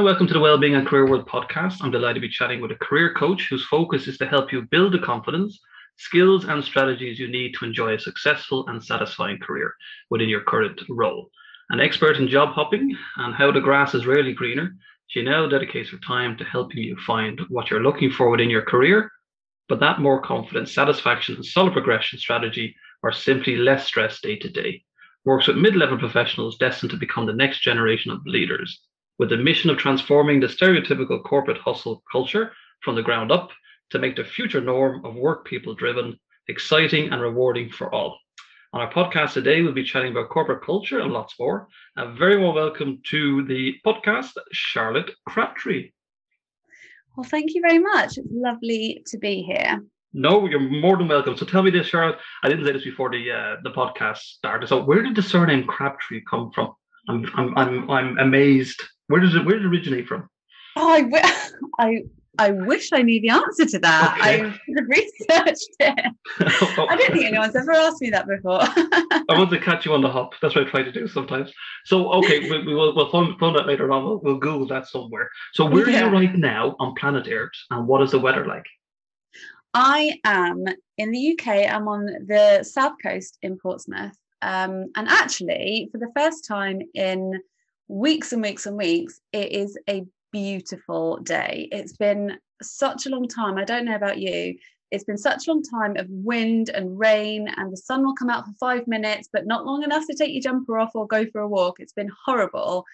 Welcome to the Wellbeing and Career World podcast. I'm delighted to be chatting with a career coach whose focus is to help you build the confidence, skills and strategies you need to enjoy a successful and satisfying career within your current role. An expert in job hopping and how the grass is rarely greener, she now dedicates her time to helping you find what you're looking for within your career, but that more confidence, satisfaction and solid progression strategy are simply less stress day to day. Works with mid-level professionals destined to become the next generation of leaders, with the mission of transforming the stereotypical corporate hustle culture from the ground up to make the future norm of work people driven, exciting and rewarding for all. On our podcast today, we'll be chatting about corporate culture and lots more. And very well welcome to the podcast, Charlotte Crabtree. Well, thank you very much. It's lovely to be here. No, you're more than welcome. So tell me this, Charlotte. I didn't say this before the podcast started. So where did the surname Crabtree come from? I'm amazed. Where did it originate from? Oh, I wish I knew the answer to that. Okay. I researched it. I don't think anyone's ever asked me that before. I want to catch you on the hop. That's what I try to do sometimes. So, okay, we'll phone that later on. We'll Google that somewhere. So where are you right now on planet Earth, and what is the weather like? I am in the UK. I'm on the south coast in Portsmouth. And actually, for the first time in weeks and weeks and weeks, it is a beautiful day. It's been such a long time. I don't know about you. It's been such a long time of wind and rain, and the sun will come out for 5 minutes, but not long enough to take your jumper off or go for a walk. It's been horrible.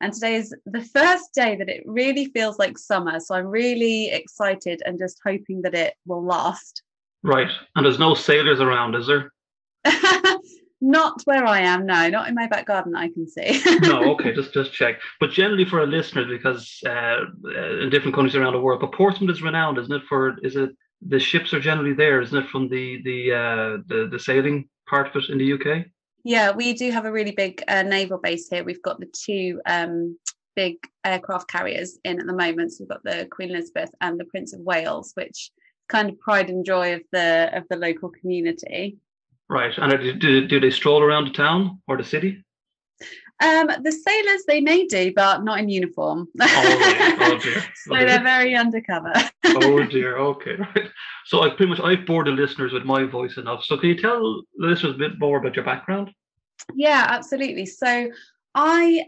And today is the first day that it really feels like summer. So I'm really excited and just hoping that it will last. Right. And there's no sailors around, is there? Not where I am, no, not in my back garden I can see. No, okay, just check. But generally for our listeners, because in different countries around the world, but Portsmouth is renowned, isn't it? The ships are generally there, isn't it, from the sailing part of it in the UK? Yeah, we do have a really big naval base here. We've got the two big aircraft carriers in at the moment. So we've got the Queen Elizabeth and the Prince of Wales, which kind of pride and joy of the local community. Right. And do they stroll around the town or the city? The sailors, they may do, but not in uniform. Oh, dear. So they're very undercover. Oh, dear. Okay. Right. So I've bored the listeners with my voice enough. So can you tell the listeners a bit more about your background? Yeah, absolutely. So I,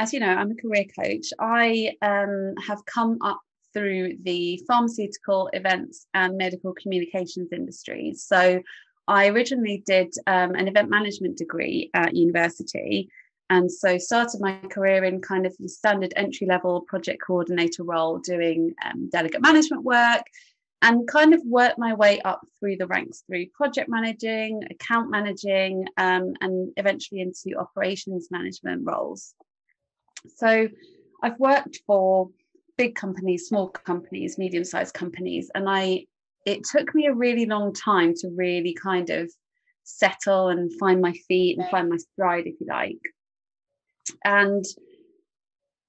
as you know, I'm a career coach. I have come up through the pharmaceutical, events and medical communications industries. So I originally did an event management degree at university, and so started my career in kind of the standard entry-level project coordinator role, doing delegate management work, and kind of worked my way up through the ranks through project managing, account managing, and eventually into operations management roles. So I've worked for big companies, small companies, medium-sized companies, and it took me a really long time to really kind of settle and find my feet and find my stride, if you like. And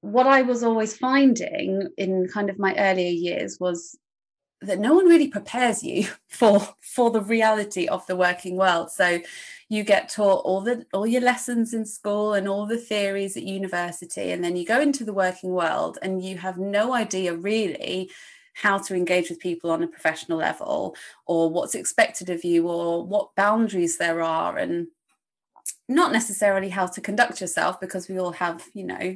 what I was always finding in kind of my earlier years was that no one really prepares you for the reality of the working world. So you get taught all your lessons in school and all the theories at university, and then you go into the working world and you have no idea really how to engage with people on a professional level, or what's expected of you, or what boundaries there are, and not necessarily how to conduct yourself, because we all have, you know,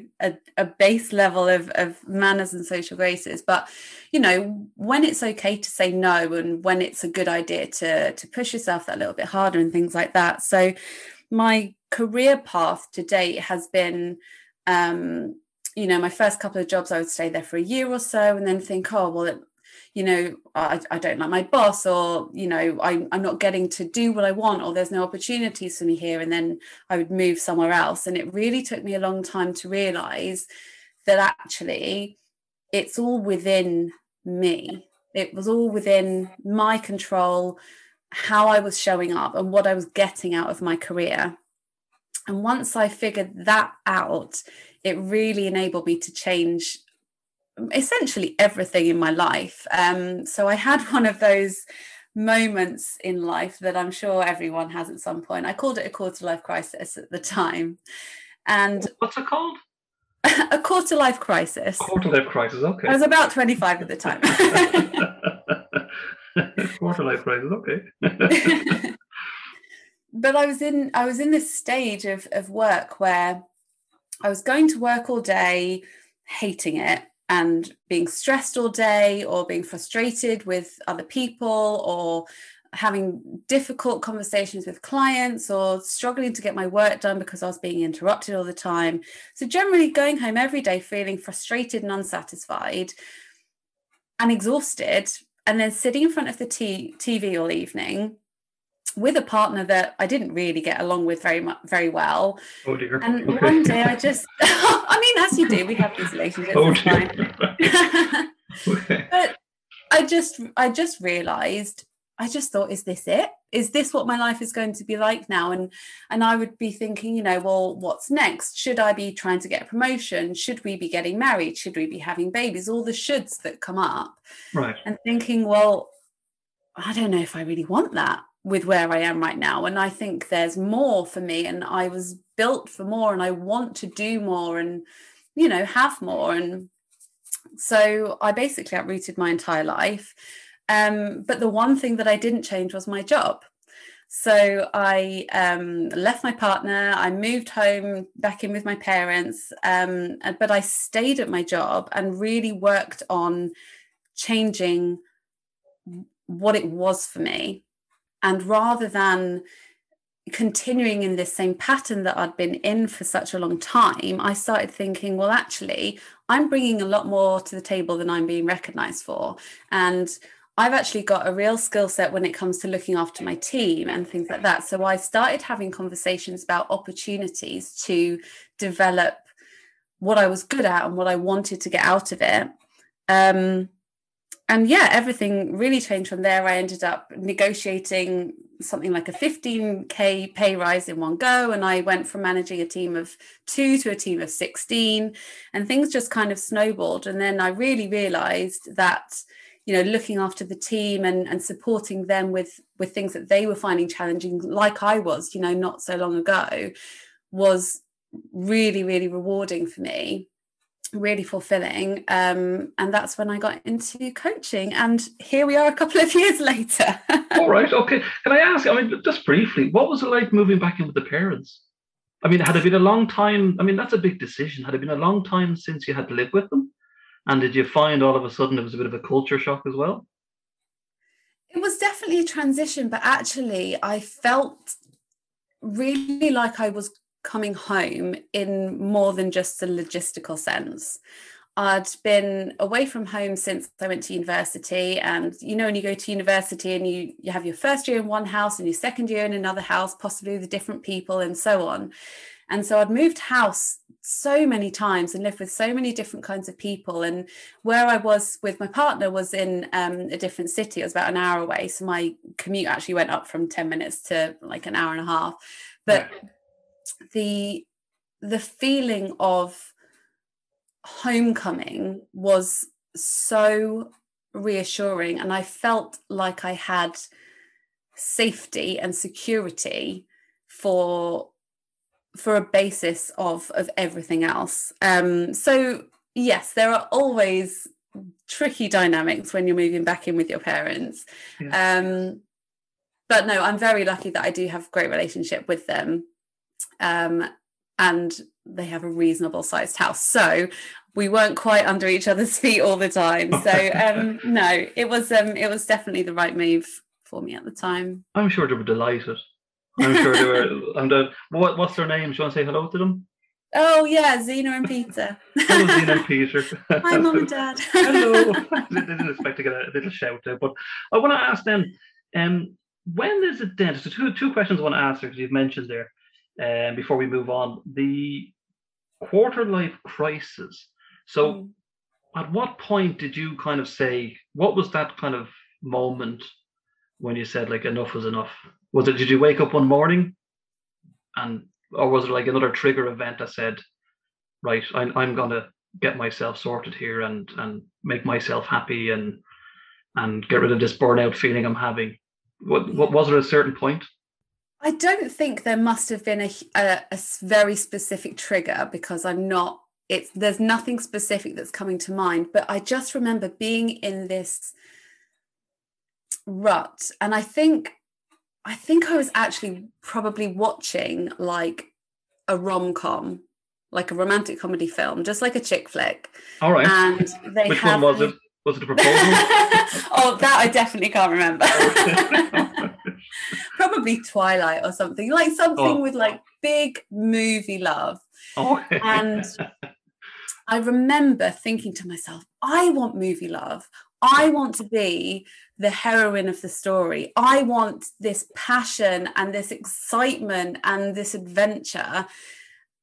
a base level of manners and social graces. But, you know, when it's okay to say no, and when it's a good idea to push yourself that little bit harder and things like that. So my career path to date has been, you know, my first couple of jobs, I would stay there for a year or so and then think, oh, well, you know, I don't like my boss, or, you know, I'm not getting to do what I want, or there's no opportunities for me here. And then I would move somewhere else. And it really took me a long time to realize that actually it's all within me. It was all within my control, how I was showing up and what I was getting out of my career. And once I figured that out, it really enabled me to change essentially everything in my life. So I had one of those moments in life that I'm sure everyone has at some point. I called it a quarter-life crisis at the time. And what's it called? A quarter-life crisis. Quarter-life crisis, okay. I was about 25 at the time. Quarter-life crisis, okay. But I was in this stage of work where I was going to work all day, hating it, and being stressed all day, or being frustrated with other people, or having difficult conversations with clients, or struggling to get my work done because I was being interrupted all the time. So generally going home every day feeling frustrated and unsatisfied and exhausted, and then sitting in front of the TV all evening with a partner that I didn't really get along with very well. Oh dear. And okay. One day I just, I mean, as you do, we have these relationships. Oh dear. Okay. But I just realized, I just thought, is this it? Is this what my life is going to be like now? And I would be thinking, you know, well, what's next? Should I be trying to get a promotion? Should we be getting married? Should we be having babies? All the shoulds that come up. Right. And thinking, well, I don't know if I really want that with where I am right now. And I think there's more for me, and I was built for more, and I want to do more, and, you know, have more. And so I basically uprooted my entire life. But the one thing that I didn't change was my job. So I left my partner, I moved home, back in with my parents, but I stayed at my job and really worked on changing what it was for me. And rather than continuing in this same pattern that I'd been in for such a long time, I started thinking, well, actually, I'm bringing a lot more to the table than I'm being recognized for. And I've actually got a real skill set when it comes to looking after my team and things like that. So I started having conversations about opportunities to develop what I was good at and what I wanted to get out of it. And yeah, everything really changed from there. I ended up negotiating something like a 15K pay rise in one go. And I went from managing a team of 2 to a team of 16, and things just kind of snowballed. And then I really realized that, you know, looking after the team and supporting them with things that they were finding challenging, like I was, you know, not so long ago, was really, really rewarding for me, really fulfilling. And that's when I got into coaching. And here we are a couple of years later. All right. Okay. Can I ask, I mean, just briefly, what was it like moving back in with the parents? I mean, had it been a long time? I mean, that's a big decision. Had it been a long time since you had to live with them? And did you find all of a sudden it was a bit of a culture shock as well? It was definitely a transition, but actually I felt really like I was coming home in more than just a logistical sense. I'd been away from home since I went to university, and you know, when you go to university and you have your first year in one house and your second year in another house, possibly with different people and so on. And so I'd moved house so many times and lived with so many different kinds of people. And where I was with my partner was in a different city. It was about an hour away. So my commute actually went up from 10 minutes to like an hour and a half. But the feeling of homecoming was so reassuring, and I felt like I had safety and security for a basis of everything else. So yes, there are always tricky dynamics when you're moving back in with your parents. Yeah. But no, I'm very lucky that I do have a great relationship with them. And they have a reasonable sized house, so we weren't quite under each other's feet all the time. So no, it was definitely the right move for me at the time. I'm sure they were delighted. I'm sure they were. And what's their names? Do you want to say hello to them? Oh yeah, Zena and Peter. Hello, Zena and Peter. Hi, Mum and Dad. Hello. I didn't expect to get a little shout out, but I want to ask them. When is it then? So two questions I want to ask, because you've mentioned there. Before we move on, the quarter-life crisis. So At what point did you kind of say, what was that kind of moment when you said, like, enough is enough? Was it, did you wake up one morning or was it like another trigger event that said, right, I'm going to get myself sorted here and make myself happy and get rid of this burnout feeling I'm having? What was there a certain point? I don't think there must have been a very specific trigger, because I'm not there's nothing specific that's coming to mind, but I just remember being in this rut. And I think I was actually probably watching like a rom-com, like a romantic comedy film, just like a chick flick. All right. And they Which one was it? Was it a proposal? Oh, that I definitely can't remember. Probably Twilight or something, like something with like big movie love. Oh. And I remember thinking to myself, I want movie love. I want to be the heroine of the story. I want this passion and this excitement and this adventure.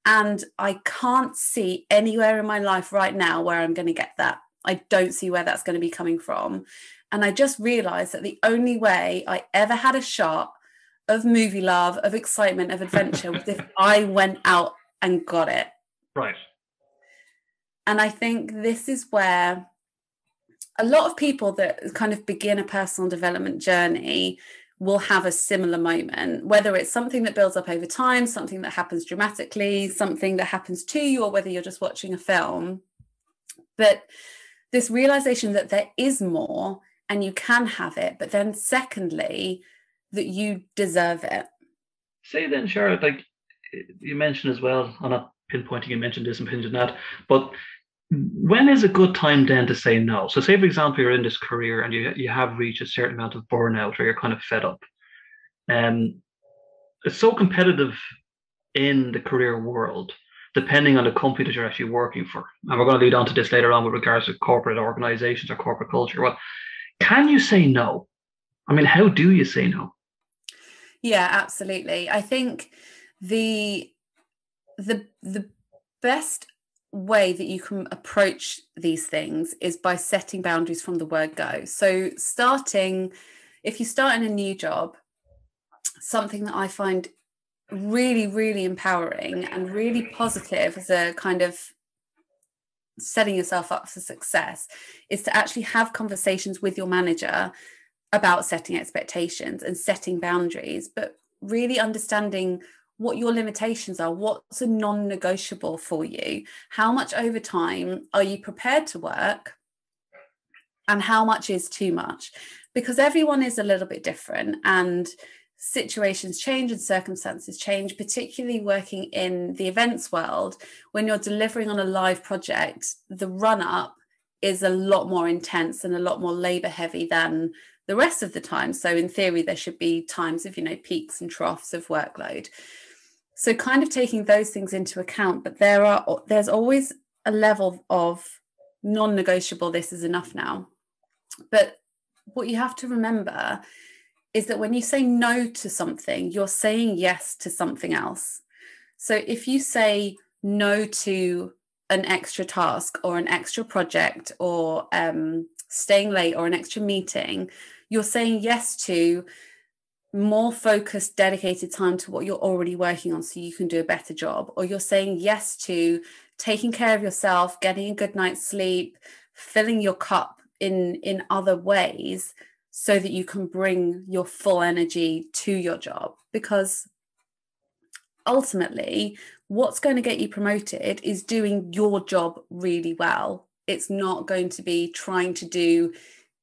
And I can't see anywhere in my life right now where I'm going to get that. I don't see where that's going to be coming from. And I just realized that the only way I ever had a shot of movie love, of excitement, of adventure was if I went out and got it. Right. And I think this is where a lot of people that kind of begin a personal development journey will have a similar moment, whether it's something that builds up over time, something that happens dramatically, something that happens to you, or whether you're just watching a film. But this realization that there is more and you can have it, but then secondly, that you deserve it. Say then, Charlotte, like you mentioned as well, I'm not pinpointing, you mentioned this and pinching that, but when is a good time then to say no? So say, for example, you're in this career and you have reached a certain amount of burnout or you're kind of fed up. It's so competitive in the career world, depending on the company that you're actually working for. And we're going to lead on to this later on with regards to corporate organizations or corporate culture. Well, can you say no? I mean, how do you say no? Yeah, absolutely. I think the best way that you can approach these things is by setting boundaries from the word go. So if you start in a new job, something that I find really, really empowering and really positive as a kind of setting yourself up for success is to actually have conversations with your manager about setting expectations and setting boundaries, but really understanding what your limitations are, what's a non-negotiable for you, how much overtime are you prepared to work, and how much is too much, because everyone is a little bit different and situations change and circumstances change, particularly working in the events world. When you're delivering on a live project, the run-up is a lot more intense and a lot more labor heavy than the rest of the time. So in theory, there should be times of, peaks and troughs of workload. So kind of taking those things into account, but there's always a level of non-negotiable, this is enough now. But what you have to remember is that when you say no to something, you're saying yes to something else. So if you say no to an extra task or an extra project or staying late or an extra meeting, you're saying yes to more focused, dedicated time to what you're already working on so you can do a better job. Or you're saying yes to taking care of yourself, getting a good night's sleep, filling your cup in other ways so that you can bring your full energy to your job. Because ultimately, what's going to get you promoted is doing your job really well. It's not going to be trying to do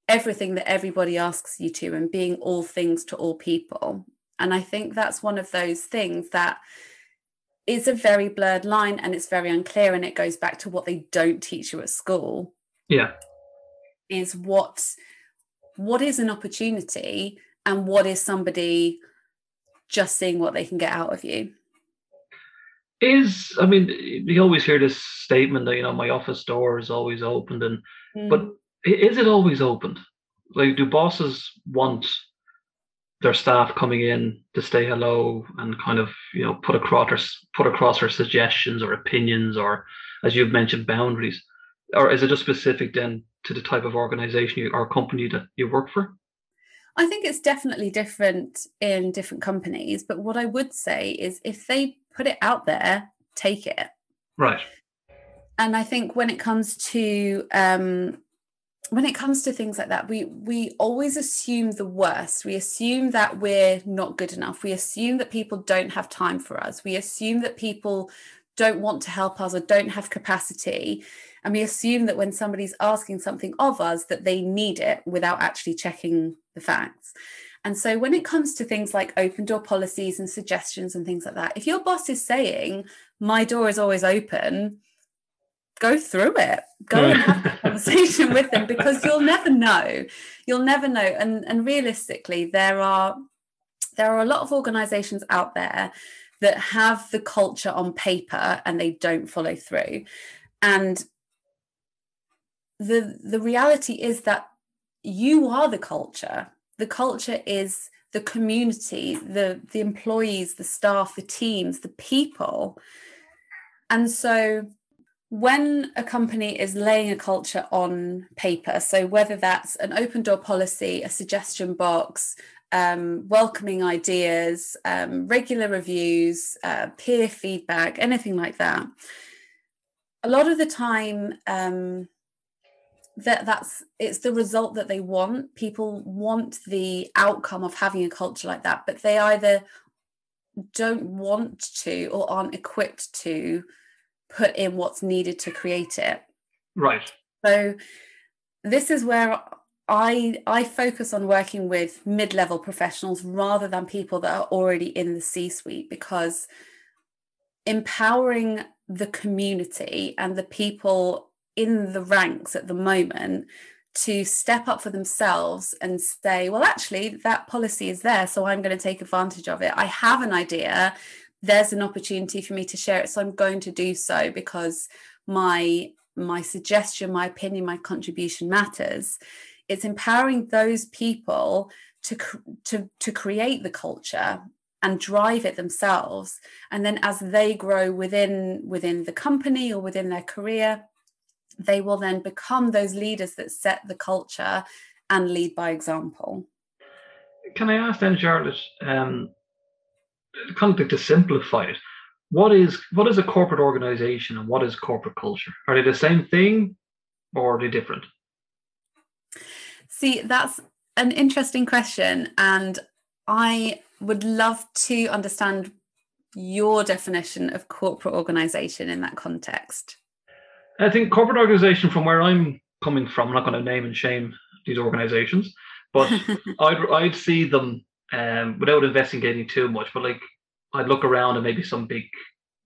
everything that everybody asks you to and being all things to all people. And I think that's one of those things that is a very blurred line and it's very unclear, and it goes back to what they don't teach you at school. Yeah. Is what is an opportunity and what is somebody just seeing what they can get out of you? You always hear this statement that my office door is always opened, but is it always opened? Like, do bosses want their staff coming in to say hello and kind of put across their suggestions or opinions, or, as you've mentioned, boundaries? Or is it just specific then to the type of organization or company that you work for? I think it's definitely different in different companies, but what I would say is if they put it out there, take it. Right. And I think when it comes to things like that, we always assume the worst. We assume that we're not good enough. We assume that people don't have time for us. We assume that people don't want to help us or don't have capacity. And we assume that when somebody's asking something of us, that they need it without actually checking the facts. And so when it comes to things like open door policies and suggestions and things like that, if your boss is saying, my door is always open, go through it, go and have a conversation with them, because you'll never know. And realistically, there are a lot of organizations out there that have the culture on paper and they don't follow through. And the reality is that you are the culture. The culture is the community, the employees, the staff, the teams, the people. And so when a company is laying a culture on paper, so whether that's an open door policy, a suggestion box, welcoming ideas, regular reviews, peer feedback, anything like that, a lot of the time it's the result that they want. People want the outcome of having a culture like that, but they either don't want to or aren't equipped to put in what's needed to create it. Right. So this is where I focus on working with mid-level professionals rather than people that are already in the C-suite, because empowering the community and the people in the ranks at the moment to step up for themselves and say, well, actually, that policy is there, so I'm going to take advantage of it. I have an idea. There's an opportunity for me to share it, so I'm going to do so, because my suggestion, my opinion, my contribution matters. It's empowering those people to create the culture and drive it themselves. And then as they grow within the company or within their career, they will then become those leaders that set the culture and lead by example. Can I ask then, Charlotte, kind of like to simplify it, what is a corporate organization and what is corporate culture? Are they the same thing or are they different? See, that's an interesting question, and I would love to understand your definition of corporate organization in that context. I think corporate organization, from where I'm coming from, I'm not going to name and shame these organizations, but I'd see them without investigating too much, but like I'd look around and maybe some big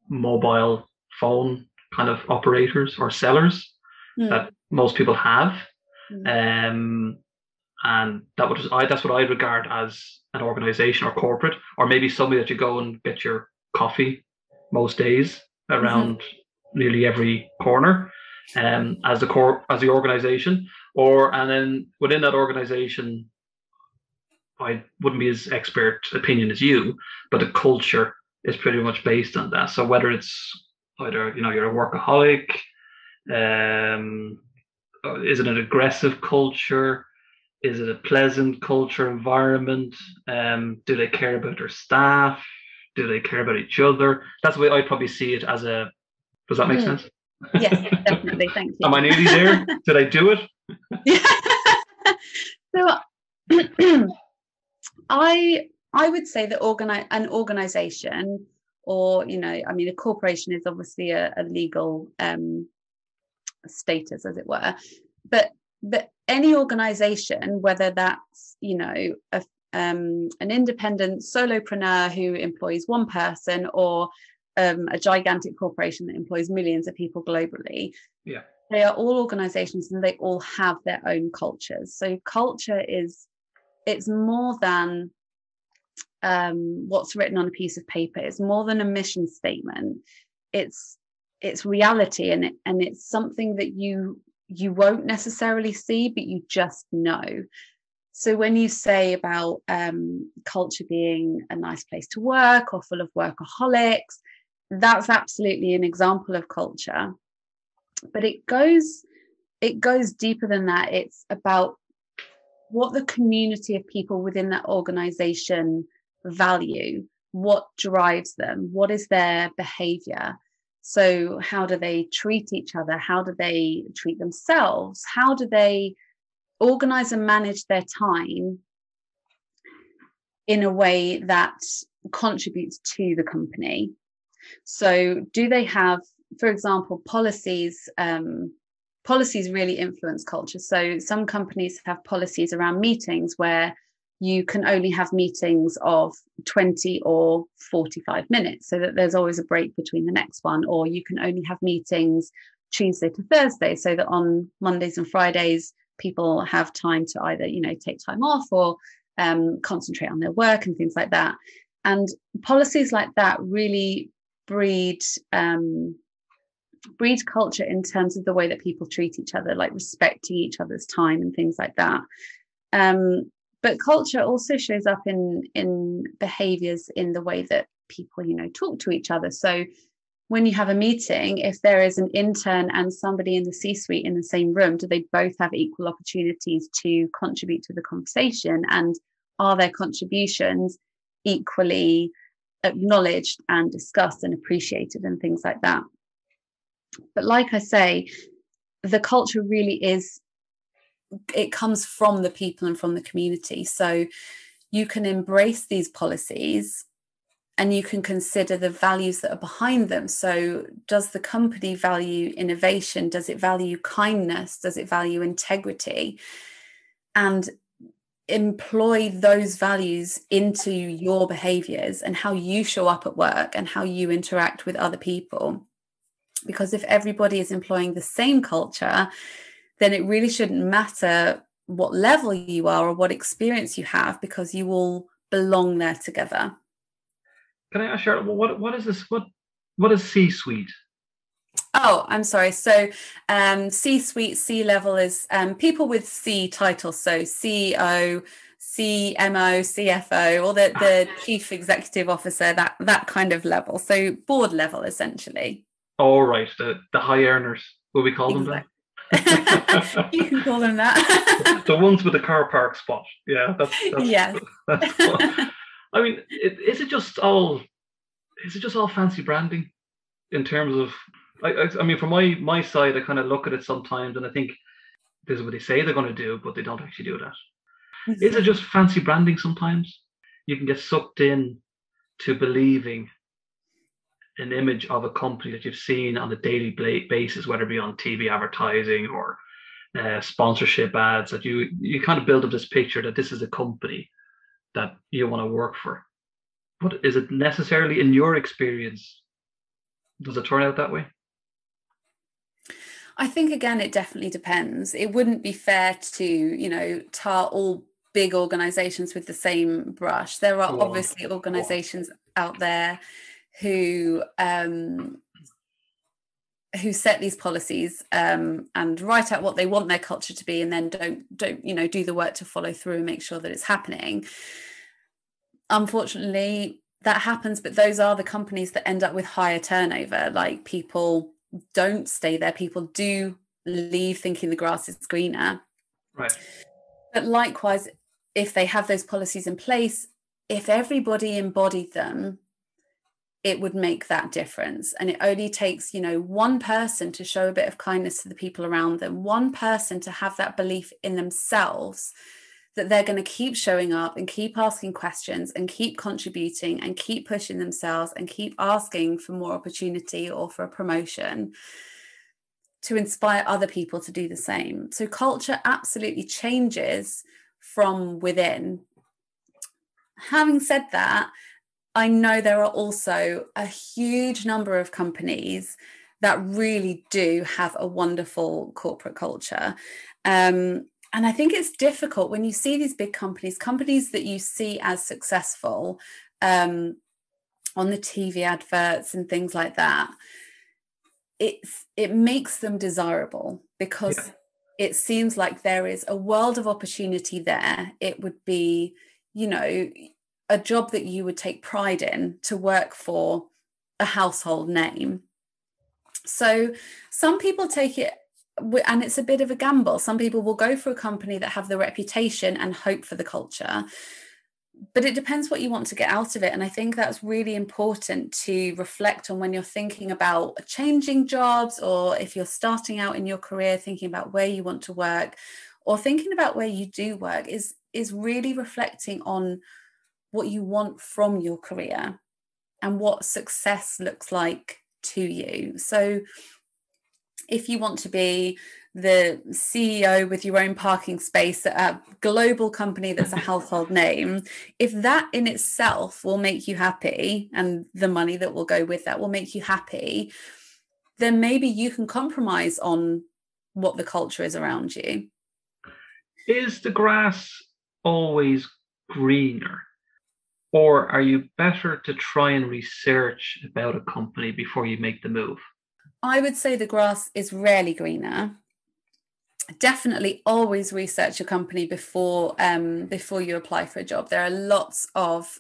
mobile phone kind of operators or sellers that most people have, and that's what I regard as an organization or corporate, or maybe somebody that you go and get your coffee most days around nearly every corner, as the organization, and then within that organization, I wouldn't be as expert opinion as you, but the culture is pretty much based on that. So whether it's either, you're a workaholic, is it an aggressive culture? Is it a pleasant culture environment? Do they care about their staff? Do they care about each other? That's the way I probably see it as a, does that make sense? Yes, definitely. Thank you. Am I nearly there? Did I do it? So I would say that an organisation, or a corporation is obviously a legal status, as it were, but any organisation, whether that's an independent solopreneur who employs one person, or a gigantic corporation that employs millions of people globally, they are all organisations, and they all have their own cultures. So culture is. It's more than what's written on a piece of paper. It's more than a mission statement. It's reality, and it's something that you won't necessarily see, but you just know. So when you say about culture being a nice place to work or full of workaholics, that's absolutely an example of culture. But it goes deeper than that. It's about what the community of people within that organization value, what drives them, what is their behavior. So how do they treat each other? How do they treat themselves? How do they organize and manage their time in a way that contributes to the company? So do they have, for example, policies? Policies really influence culture. So some companies have policies around meetings where you can only have meetings of 20 or 45 minutes so that there's always a break between the next one, or you can only have meetings Tuesday to Thursday so that on Mondays and Fridays, people have time to either, you know, take time off or concentrate on their work and things like that. And policies like that really breed culture in terms of the way that people treat each other, like respecting each other's time and things like that. But culture also shows up in behaviors in the way that people, you know, talk to each other. So when you have a meeting, if there is an intern and somebody in the C-suite in the same room, do they both have equal opportunities to contribute to the conversation? And are their contributions equally acknowledged and discussed and appreciated and things like that? But like I say, the culture really is, it comes from the people and from the community. So you can embrace these policies and you can consider the values that are behind them. So does the company value innovation? Does it value kindness? Does it value integrity? And employ those values into your behaviors and how you show up at work and how you interact with other people. Because if everybody is employing the same culture, then it really shouldn't matter what level you are or what experience you have, because you all belong there together. Can I ask Charlotte, what is this? What is C-suite? Oh, I'm sorry. So C-suite, C-level is people with C titles. So CEO, CMO, CFO, or the chief executive officer, that kind of level. So board level, essentially. All right. The high earners, will we call them that? You can call them that. The ones with the car park spot. Yeah, that's yes. That's what, I mean, is it just all fancy branding in terms of? I mean, from my side, I kind of look at it sometimes, and I think this is what they say they're going to do, but they don't actually do that. Is it just fancy branding? Sometimes you can get sucked in to believing an image of a company that you've seen on a daily basis, whether it be on TV advertising or sponsorship ads, that you kind of build up this picture that this is a company that you want to work for. But is it necessarily, in your experience, does it turn out that way? I think, again, it definitely depends. It wouldn't be fair to, you know, tar all big organizations with the same brush. There are obviously organizations out there who set these policies and write out what they want their culture to be, and then don't you know, do the work to follow through and make sure that it's happening. Unfortunately, that happens, but those are the companies that end up with higher turnover. Like, people don't stay there. People do leave thinking the grass is greener. Right. But likewise, if they have those policies in place, if everybody embodied them, it would make that difference. And it only takes, you know, one person to show a bit of kindness to the people around them, one person to have that belief in themselves that they're going to keep showing up and keep asking questions and keep contributing and keep pushing themselves and keep asking for more opportunity or for a promotion, to inspire other people to do the same. So culture absolutely changes from within. Having said that, I know there are also a huge number of companies that really do have a wonderful corporate culture. And I think it's difficult when you see these big companies that you see as successful on the TV adverts and things like that. It makes them desirable because it seems like there is a world of opportunity there. It would be, you know, a job that you would take pride in, to work for a household name. So some people take it, and it's a bit of a gamble. Some people will go for a company that have the reputation and hope for the culture, but it depends what you want to get out of it. And I think that's really important to reflect on when you're thinking about changing jobs, or if you're starting out in your career, thinking about where you want to work, or thinking about where you do work, is really reflecting on what you want from your career and what success looks like to you. So if you want to be the CEO with your own parking space at a global company that's a household name, if that in itself will make you happy, and the money that will go with that will make you happy, then maybe you can compromise on what the culture is around you. Is the grass always greener? Or are you better to try and research about a company before you make the move? I would say the grass is rarely greener. Definitely always research your company before you apply for a job. There are lots of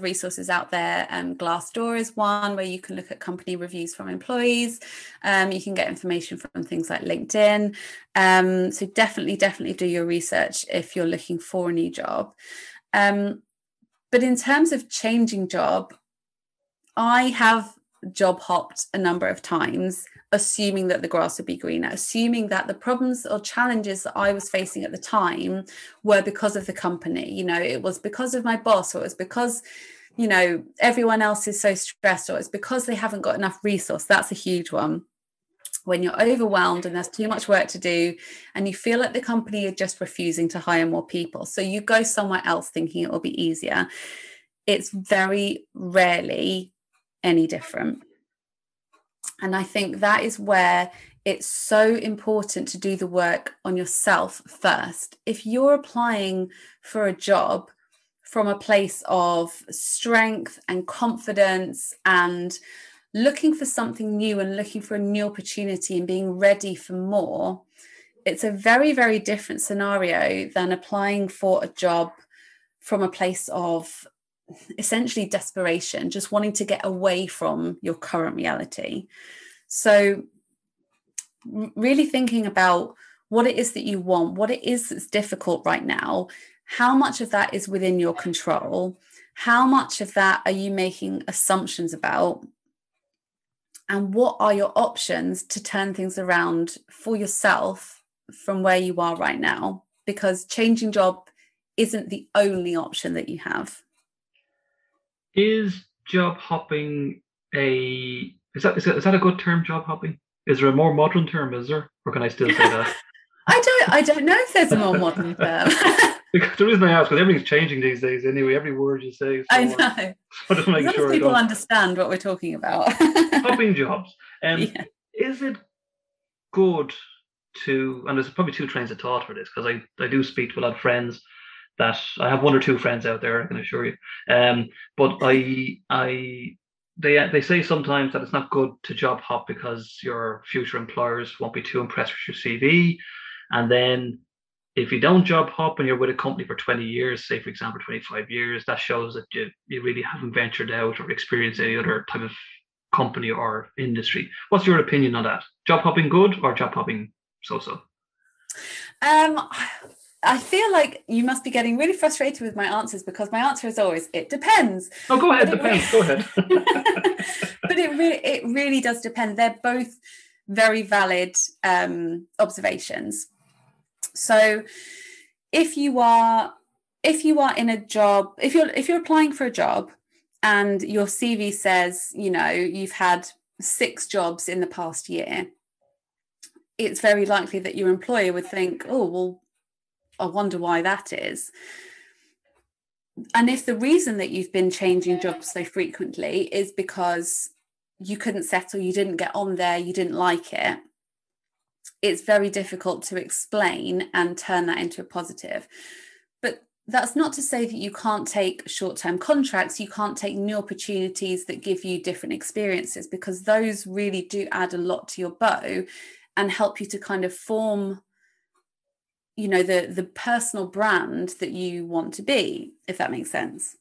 resources out there. Glassdoor is one where you can look at company reviews from employees. You can get information from things like LinkedIn. So definitely do your research if you're looking for a new job. But in terms of changing job, I have job hopped a number of times, assuming that the grass would be greener, assuming that the problems or challenges that I was facing at the time were because of the company. You know, it was because of my boss, or it was because, you know, everyone else is so stressed, or it's because they haven't got enough resource. That's a huge one. When you're overwhelmed and there's too much work to do and you feel like the company are just refusing to hire more people, so you go somewhere else thinking it will be easier. It's very rarely any different. And I think that is where it's so important to do the work on yourself first. If you're applying for a job from a place of strength and confidence and looking for something new and looking for a new opportunity and being ready for more, it's a very, very different scenario than applying for a job from a place of essentially desperation, just wanting to get away from your current reality. So really thinking about what it is that you want, what it is that's difficult right now, how much of that is within your control, how much of that are you making assumptions about, and what are your options to turn things around for yourself from where you are right now? Because changing job isn't the only option that you have. Is job hopping is that a good term, job hopping? Is there a more modern term, is there? Or can I still say that? I don't know if there's a more modern term. Because the reason I ask, because everything's changing these days anyway, every word you say. I know. So just make sure people understand what we're talking about. Hopping jobs. Yeah. Is it good to, and there's probably two trains of thought for this, because I do speak to a lot of friends, that I have one or two friends out there, I can assure you. But they say sometimes that it's not good to job hop because your future employers won't be too impressed with your CV. And then if you don't job hop and you're with a company for 20 years, say, for example, 25 years, that shows that you really haven't ventured out or experienced any other type of company or industry. What's your opinion on that? Job hopping good or job hopping so-so? I feel like you must be getting really frustrated with my answers, because my answer is always, it depends. Oh, go ahead, depends, go ahead. But it really does depend. They're both very valid observations. So if you are in a job, if you're applying for a job and your CV says, you know, you've had 6 jobs in the past year, it's very likely that your employer would think, oh, well, I wonder why that is. And if the reason that you've been changing jobs so frequently is because you couldn't settle, you didn't get on there, you didn't like it, it's very difficult to explain and turn that into a positive. But that's not to say that you can't take short-term contracts, you can't take new opportunities that give you different experiences, because those really do add a lot to your bow and help you to kind of form, you know, the personal brand that you want to be, if that makes sense.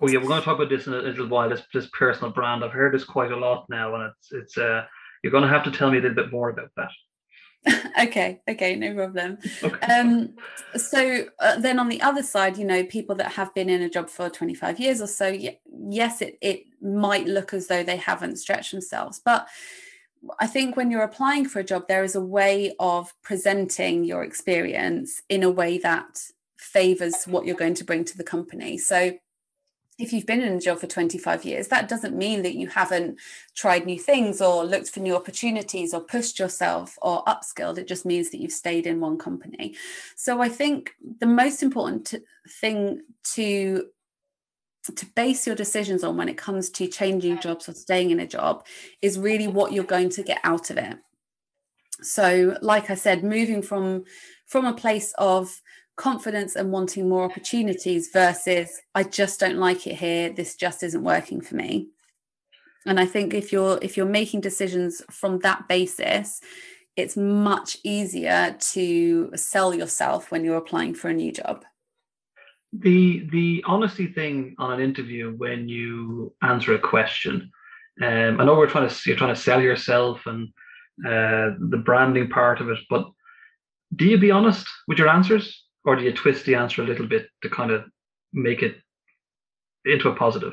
Well, yeah, we're going to talk about this in a little while, this personal brand. I've heard this quite a lot now, and it's you're going to have to tell me a little bit more about that. Okay, no problem. Okay. So then on the other side, you know, people that have been in a job for 25 years or so, yes, it might look as though they haven't stretched themselves, but I think when you're applying for a job, there is a way of presenting your experience in a way that favors what you're going to bring to the company. So if you've been in a job for 25 years, that doesn't mean that you haven't tried new things or looked for new opportunities or pushed yourself or upskilled. It just means that you've stayed in one company. So I think the most important thing to base your decisions on when it comes to changing jobs or staying in a job is really what you're going to get out of it. So like I said, moving from a place of confidence and wanting more opportunities versus I just don't like it here, this just isn't working for me. And I think if you're making decisions from that basis, it's much easier to sell yourself when you're applying for a new job. The honesty thing on an interview when you answer a question, I know you're trying to sell yourself and the branding part of it, but do you be honest with your answers? Or do you twist the answer a little bit to kind of make it into a positive?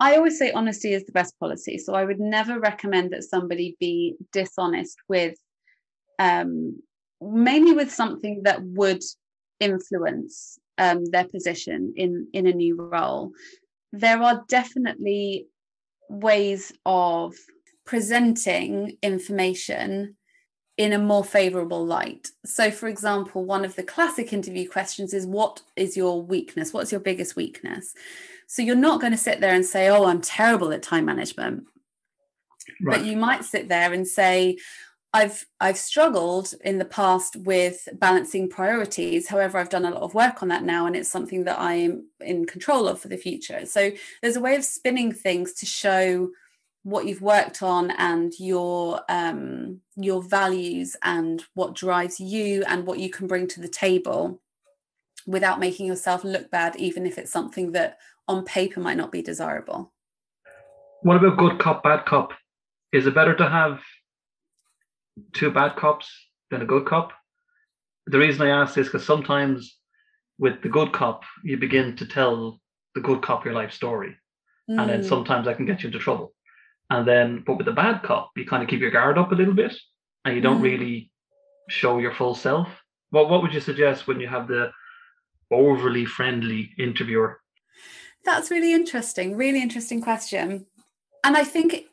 I always say honesty is the best policy. So I would never recommend that somebody be dishonest with, mainly with something that would influence their position in a new role. There are definitely ways of presenting information in a more favorable light. So for example, one of the classic interview questions is, what is your weakness? What's your biggest weakness? So you're not going to sit there and say, oh, I'm terrible at time management. Right. But you might sit there and say, I've struggled in the past with balancing priorities. However, I've done a lot of work on that now, and it's something that I'm in control of for the future. So there's a way of spinning things to show what you've worked on and your values and what drives you and what you can bring to the table without making yourself look bad, even if it's something that on paper might not be desirable. What about good cop, bad cop? Is it better to have two bad cops than a good cop? The reason I ask this because sometimes with the good cop, you begin to tell the good cop your life story. Mm. And then sometimes that can get you into trouble. And then, but with the bad cop, you kind of keep your guard up a little bit and you don't really show your full self. What would you suggest when you have the overly friendly interviewer? That's really interesting question. And I think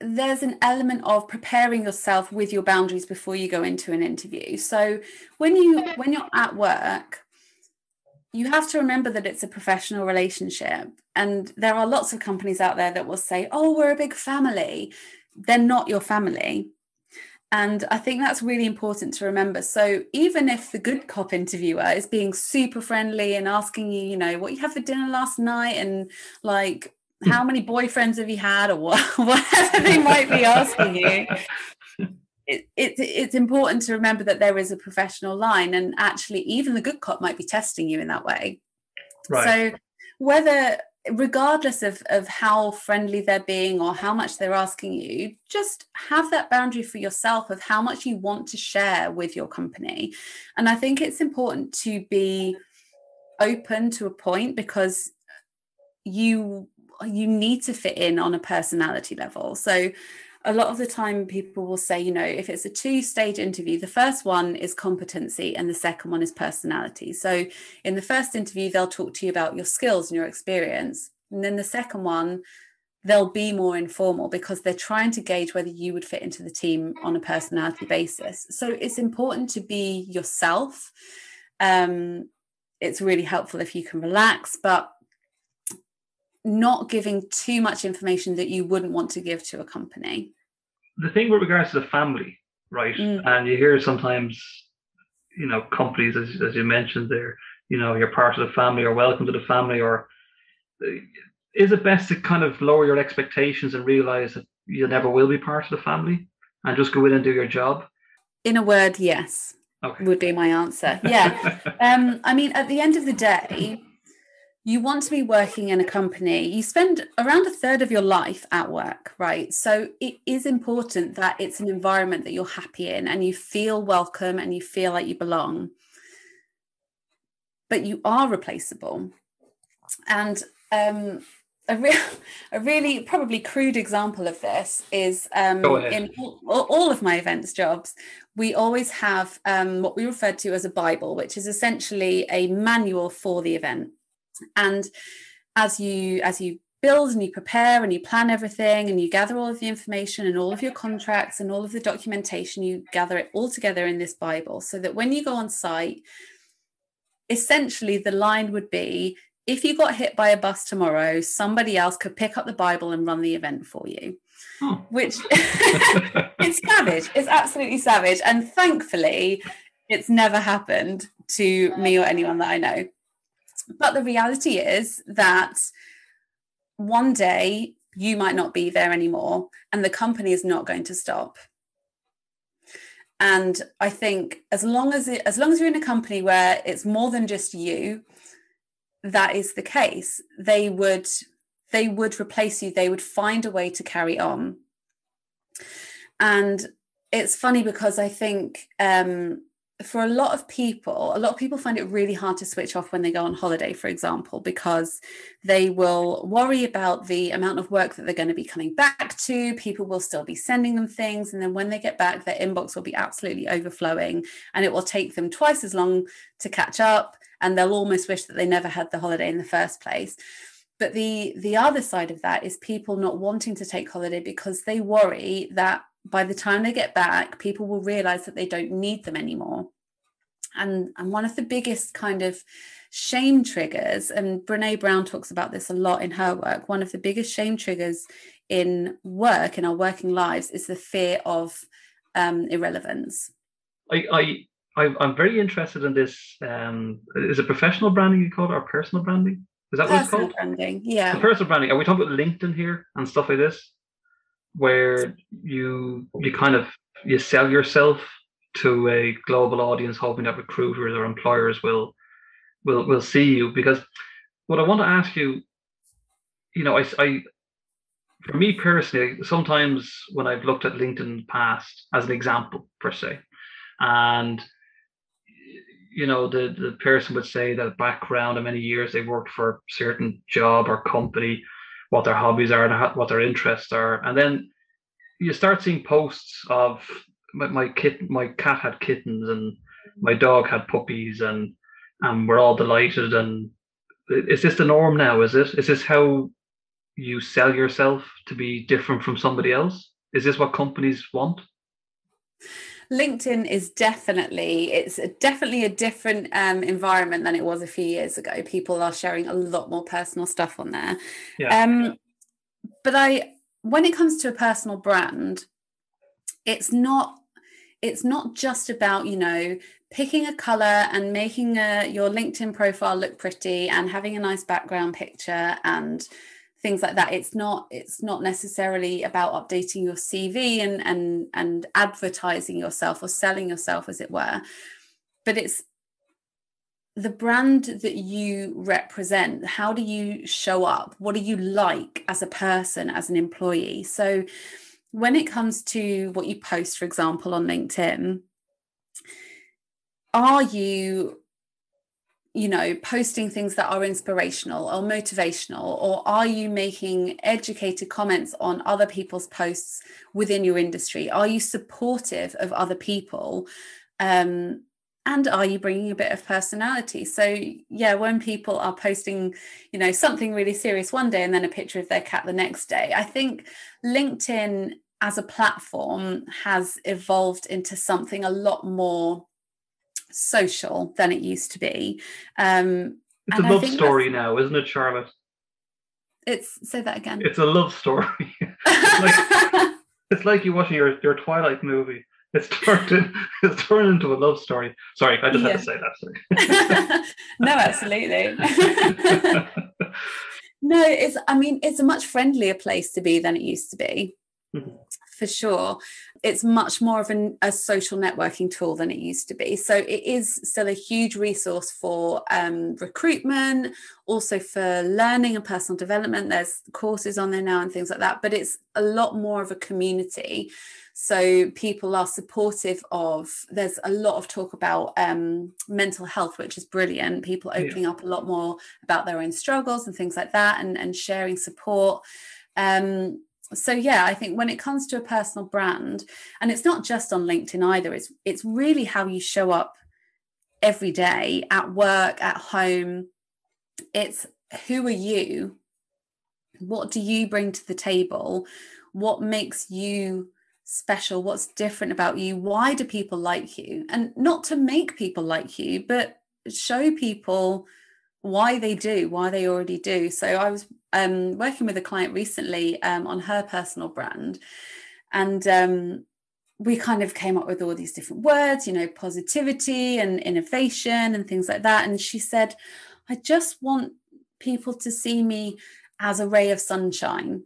there's an element of preparing yourself with your boundaries before you go into an interview. So when you're at work, you have to remember that it's a professional relationship, and there are lots of companies out there that will say, oh, we're a big family. They're not your family. And I think that's really important to remember. So even if the good cop interviewer is being super friendly and asking you, you know, what you had for dinner last night and like how many boyfriends have you had or whatever they might be asking you, It's important to remember that there is a professional line, and actually even the good cop might be testing you in that way. Right. So regardless of how friendly they're being or how much they're asking you, just have that boundary for yourself of how much you want to share with your company. And I think it's important to be open to a point, because you need to fit in on a personality level. So a lot of the time people will say, you know, if it's a two-stage interview, the first one is competency and the second one is personality. So in the first interview, they'll talk to you about your skills and your experience. And then the second one, they'll be more informal because they're trying to gauge whether you would fit into the team on a personality basis. So it's important to be yourself. It's really helpful if you can relax, but not giving too much information that you wouldn't want to give to a company. The thing with regards to the family, right? Mm. And you hear sometimes, you know, companies, as you mentioned there, you know, you're part of the family or welcome to the family, or is it best to kind of lower your expectations and realize that you never will be part of the family and just go in and do your job? In a word, yes, okay, would be my answer. Yeah. I mean, at the end of the day, you want to be working in a company. You spend around a third of your life at work, right? So it is important that it's an environment that you're happy in and you feel welcome and you feel like you belong. But you are replaceable. And a really probably crude example of this is in all of my events jobs, we always have what we refer to as a Bible, which is essentially a manual for the event. And as you build and you prepare and you plan everything and you gather all of the information and all of your contracts and all of the documentation, you gather it all together in this Bible, so that when you go on site, essentially the line would be, if you got hit by a bus tomorrow, somebody else could pick up the Bible and run the event for you. Oh. Which it's savage. It's absolutely savage. And thankfully, it's never happened to me or anyone that I know. But the reality is that one day you might not be there anymore, and the company is not going to stop. And I think as long as you're in a company where it's more than just you, that is the case. They would replace you. They would find a way to carry on. And it's funny because I think for a lot of people find it really hard to switch off when they go on holiday, for example, because they will worry about the amount of work that they're going to be coming back to. People will still be sending them things. And then when they get back, their inbox will be absolutely overflowing, and it will take them twice as long to catch up. And they'll almost wish that they never had the holiday in the first place. But the other side of that is people not wanting to take holiday because they worry that by the time they get back, people will realize that they don't need them anymore. And one of the biggest kind of shame triggers, and Brené Brown talks about this a lot in her work, one of the biggest shame triggers in work, in our working lives, is the fear of irrelevance. I'm very interested in this. Is it professional branding you call it, or personal branding? Is that what it's called? Personal branding, yeah. The personal branding. Are we talking about LinkedIn here and stuff like this, where you kind of you sell yourself to a global audience, hoping that recruiters or employers will see you? Because what I want to ask you, I for me personally, sometimes when I've looked at LinkedIn in the past as an example per se, and the person would say that background and many years they worked for a certain job or company, what their hobbies are and what their interests are. And then you start seeing posts of my cat had kittens and my dog had puppies and we're all delighted. And is this the norm now? Is it? Is this how you sell yourself to be different from somebody else? Is this what companies want? LinkedIn is definitely a different environment than it was a few years ago. People are sharing a lot more personal stuff on there. Yeah. But when it comes to a personal brand, it's not just about, picking a color and making your LinkedIn profile look pretty and having a nice background picture and things like that. It's not necessarily about updating your CV and advertising yourself or selling yourself, as it were, but it's the brand that you represent. How do you show up? What are you like as a person, as an employee? So when it comes to what you post, for example, on LinkedIn, are you posting things that are inspirational or motivational, or are you making educated comments on other people's posts within your industry? Are you supportive of other people? And are you bringing a bit of personality? So yeah, when people are posting, something really serious one day and then a picture of their cat the next day, I think LinkedIn as a platform has evolved into something a lot more social than it used to be. It's a love story now, isn't it, Charlotte? Say that again. It's a love story. It's like you're watching your Twilight movie. It's turned into a love story. Sorry, I just had to say that. Sorry. No, absolutely. No, it's a much friendlier place to be than it used to be. Mm-hmm. For sure. It's much more of a social networking tool than it used to be. So it is still a huge resource for recruitment, also for learning and personal development. There's courses on there now and things like that, but it's a lot more of a community. So people are supportive of, there's a lot of talk about mental health, which is brilliant. People opening up a lot more about their own struggles and things like that and sharing support. So yeah, I think when it comes to a personal brand, and it's not just on LinkedIn either, it's really how you show up every day at work, at home. It's who are you? What do you bring to the table? What makes you special? What's different about you? Why do people like you? And not to make people like you, but show people why they do, why they already do. So I was working with a client recently on her personal brand, and we kind of came up with all these different words, you know, positivity and innovation and things like that. And she said, I just want people to see me as a ray of sunshine.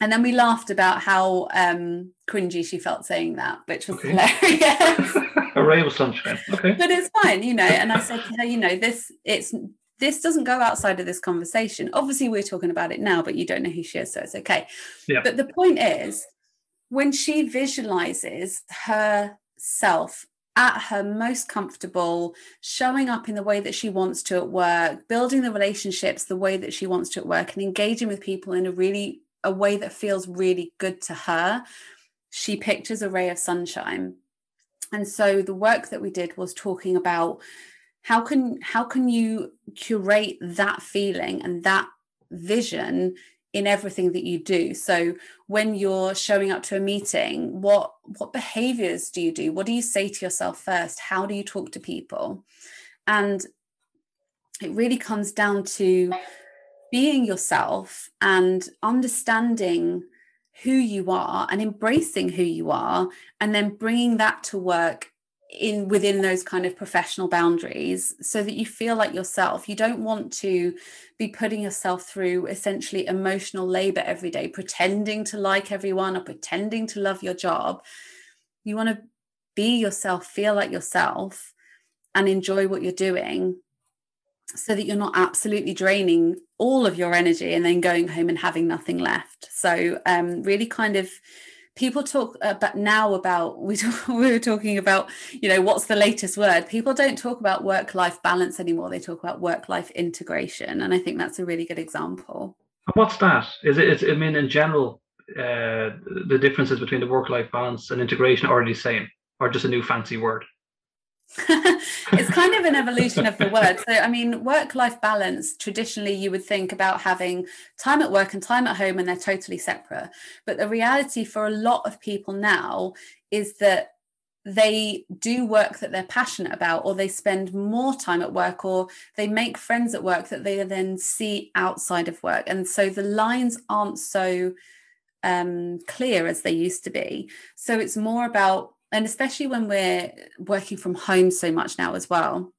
And then we laughed about how cringy she felt saying that, which was hilarious. A ray of sunshine. Okay. But it's fine, you know. And I said to her, you know, this doesn't go outside of this conversation. Obviously, we're talking about it now, but you don't know who she is, so it's okay. Yeah. But the point is, when she visualizes herself at her most comfortable, showing up in the way that she wants to at work, building the relationships the way that she wants to at work, and engaging with people in a way that feels really good to her, she pictures a ray of sunshine. And so the work that we did was talking about how can you curate that feeling and that vision in everything that you do. So when you're showing up to a meeting, what behaviors do you do? What do you say to yourself first? How do you talk to people? And it really comes down to being yourself and understanding who you are and embracing who you are, and then bringing that to work within those kind of professional boundaries so that you feel like yourself. You don't want to be putting yourself through essentially emotional labor every day, pretending to like everyone or pretending to love your job. You want to be yourself, feel like yourself, and enjoy what you're doing, so that you're not absolutely draining all of your energy and then going home and having nothing left. So really kind of, people talk about now about, we were talking about, you know, what's the latest word? People don't talk about work-life balance anymore. They talk about work-life integration. And I think that's a really good example. What's that? In general, the differences between the work-life balance and integration are the same, or just a new fancy word? It's kind of an evolution of the word. So, I mean, work-life balance, traditionally you would think about having time at work and time at home, and they're totally separate. But the reality for a lot of people now is that they do work that they're passionate about, or they spend more time at work, or they make friends at work that they then see outside of work. And so the lines aren't so clear as they used to be. So it's more about, and especially when we're working from home so much now as well,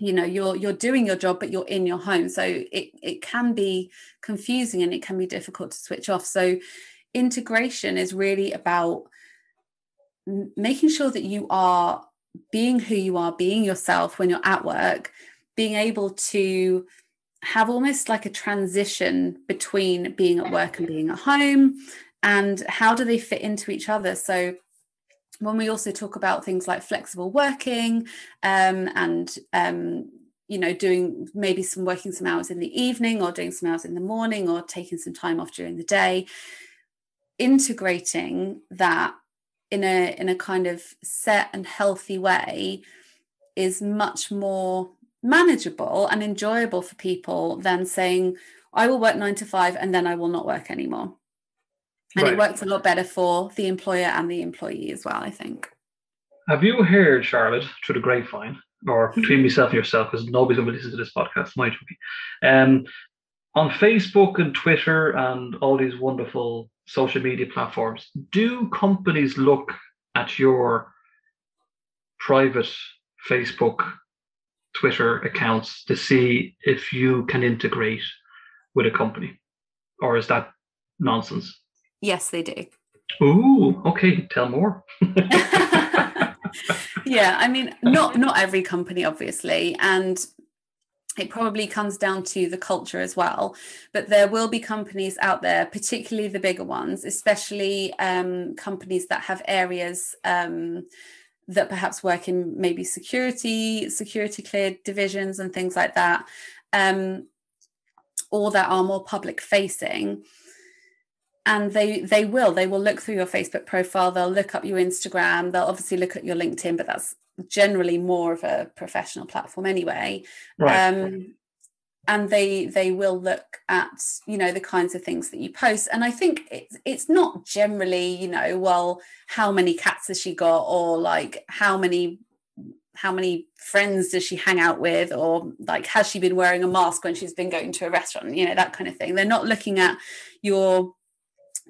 you know, you're doing your job, but you're in your home. So it can be confusing and it can be difficult to switch off. So integration is really about making sure that you are being who you are, being yourself when you're at work, being able to have almost like a transition between being at work and being at home, and how do they fit into each other. So when we also talk about things like flexible working you know, doing maybe some hours in the evening, or doing some hours in the morning, or taking some time off during the day, integrating that in a kind of set and healthy way is much more manageable and enjoyable for people than saying, I will work 9 to 5 and then I will not work anymore. And right. It works a lot better for the employer and the employee as well, I think. Have you heard, Charlotte, through the grapevine, or between myself and yourself, because nobody's going to listen to this podcast, might be, on Facebook and Twitter and all these wonderful social media platforms, do companies look at your private Facebook, Twitter accounts to see if you can integrate with a company? Or is that nonsense? Yes, they do. Ooh, okay. Tell more. Yeah, I mean, not every company, obviously, and it probably comes down to the culture as well. But there will be companies out there, particularly the bigger ones, especially companies that have areas that perhaps work in maybe security cleared divisions and things like that, or that are more public facing. And they will look through your Facebook profile, they'll look up your Instagram, they'll obviously look at your LinkedIn, but that's generally more of a professional platform anyway. Right. and they will look at, you know, the kinds of things that you post. And I think it's not generally, you know, well, how many cats has she got, or like how many friends does she hang out with, or like has she been wearing a mask when she's been going to a restaurant, you know, that kind of thing. They're not looking at your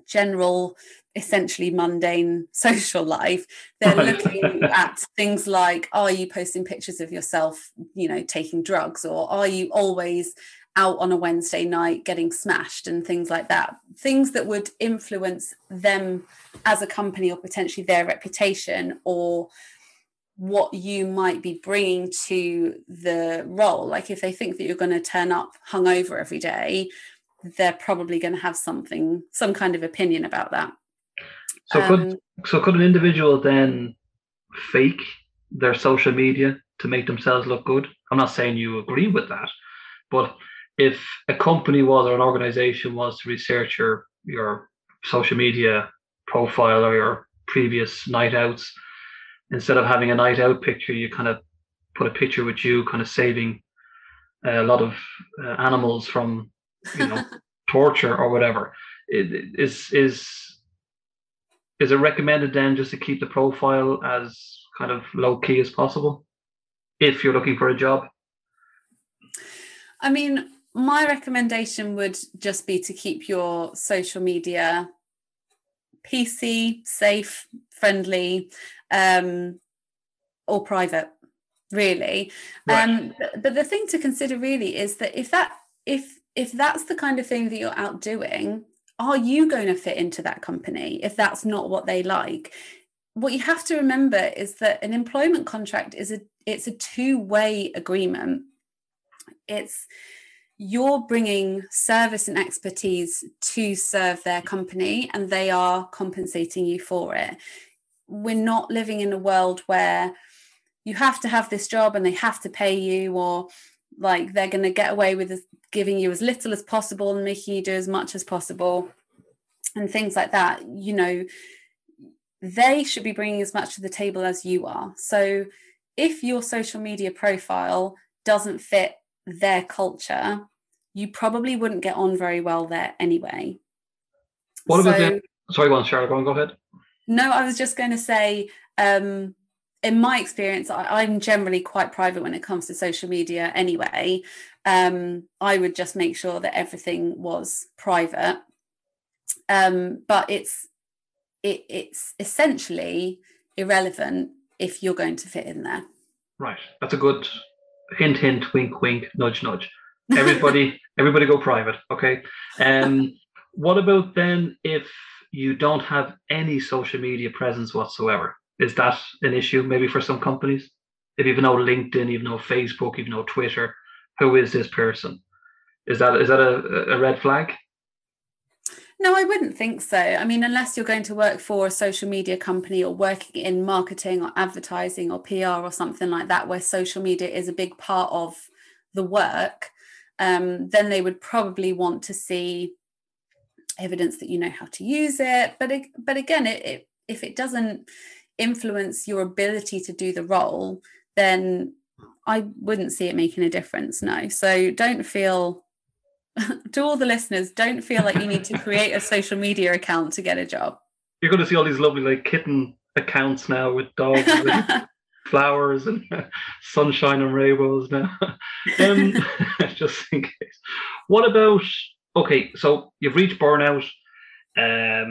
general, essentially mundane social life. They're looking at things like, are you posting pictures of yourself, you know, taking drugs, or are you always out on a Wednesday night getting smashed, and things like that, things that would influence them as a company, or potentially their reputation, or what you might be bringing to the role. Like if they think that you're going to turn up hungover every day, they're probably going to have some kind of opinion about that. So could an individual then fake their social media to make themselves look good? I'm not saying you agree with that, but if a company was, or an organization was, to research your social media profile or your previous night outs, instead of having a night out picture, you kind of put a picture with you kind of saving a lot of animals from, you know, torture or whatever. Is it recommended then just to keep the profile as kind of low key as possible if you're looking for a job? I mean, my recommendation would just be to keep your social media PC, safe, friendly, or private, really. Right. But the thing to consider really is that if that's the kind of thing that you're out doing, are you going to fit into that company if that's not what they like? What you have to remember is that an employment contract is a two-way agreement. It's you're bringing service and expertise to serve their company, and they are compensating you for it. We're not living in a world where you have to have this job and they have to pay you, or like they're going to get away with giving you as little as possible and making you do as much as possible and things like that. You know, they should be bringing as much to the table as you are. So if your social media profile doesn't fit their culture, you probably wouldn't get on very well there anyway. What about that? Sorry, Charlotte, go ahead. No, I was just going to say, in my experience, I'm generally quite private when it comes to social media anyway. I would just make sure that everything was private. But it's essentially irrelevant if you're going to fit in there. Right. That's a good hint, hint, wink, wink, nudge, nudge. Everybody go private. Okay. What about then if you don't have any social media presence whatsoever? Is that an issue maybe for some companies? If you've no LinkedIn, you've no Facebook, you've no Twitter, who is this person? Is that a red flag? No, I wouldn't think so. I mean, unless you're going to work for a social media company or working in marketing or advertising or PR or something like that, where social media is a big part of the work, then they would probably want to see evidence that you know how to use it. But again, if it doesn't influence your ability to do the role, then I wouldn't see it making a difference. No. So don't feel, to all the listeners, don't feel like you need to create a social media account to get a job. You're going to see all these lovely like kitten accounts now with dogs and flowers and sunshine and rainbows now. Just in case. What about, okay, so you've reached burnout. I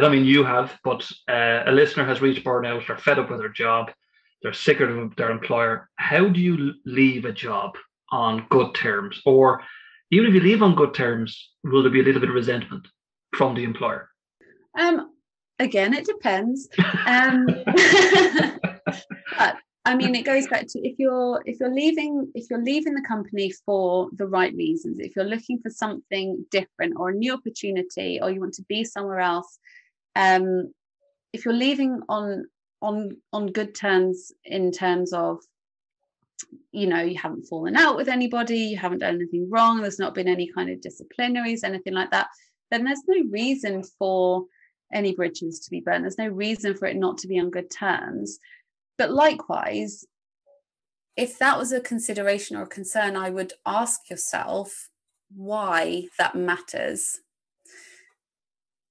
don't mean you have, but a listener has reached burnout. They're fed up with their job. They're sick of their employer. How do you leave a job on good terms? Or even if you leave on good terms, will there be a little bit of resentment from the employer? Again, it depends. But I mean, it goes back to if you're leaving the company for the right reasons, if you're looking for something different or a new opportunity, or you want to be somewhere else, if you're leaving on good terms, in terms of, you know, you haven't fallen out with anybody, you haven't done anything wrong, there's not been any kind of disciplinaries, anything like that, then there's no reason for any bridges to be burnt. There's no reason for it not to be on good terms. But likewise, if that was a consideration or a concern, I would ask yourself why that matters.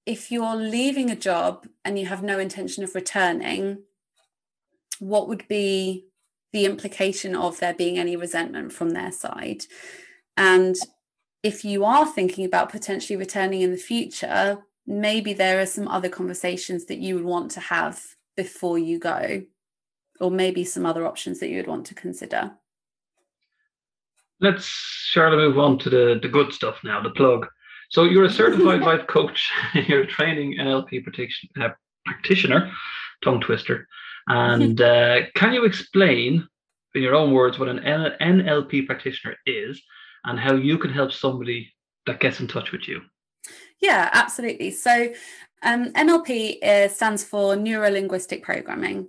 If you're leaving a job and you have no intention of returning, what would be the implication of there being any resentment from their side? And if you are thinking about potentially returning in the future, maybe there are some other conversations that you would want to have before you go, or maybe some other options that you would want to consider. Let's, Charlotte, move on to the good stuff now, the plug. So you're a certified life coach, you're a training NLP practitioner, tongue twister. And can you explain, in your own words, what an NLP practitioner is and how you can help somebody that gets in touch with you? Yeah, absolutely. So NLP stands for Neuro-Linguistic Programming.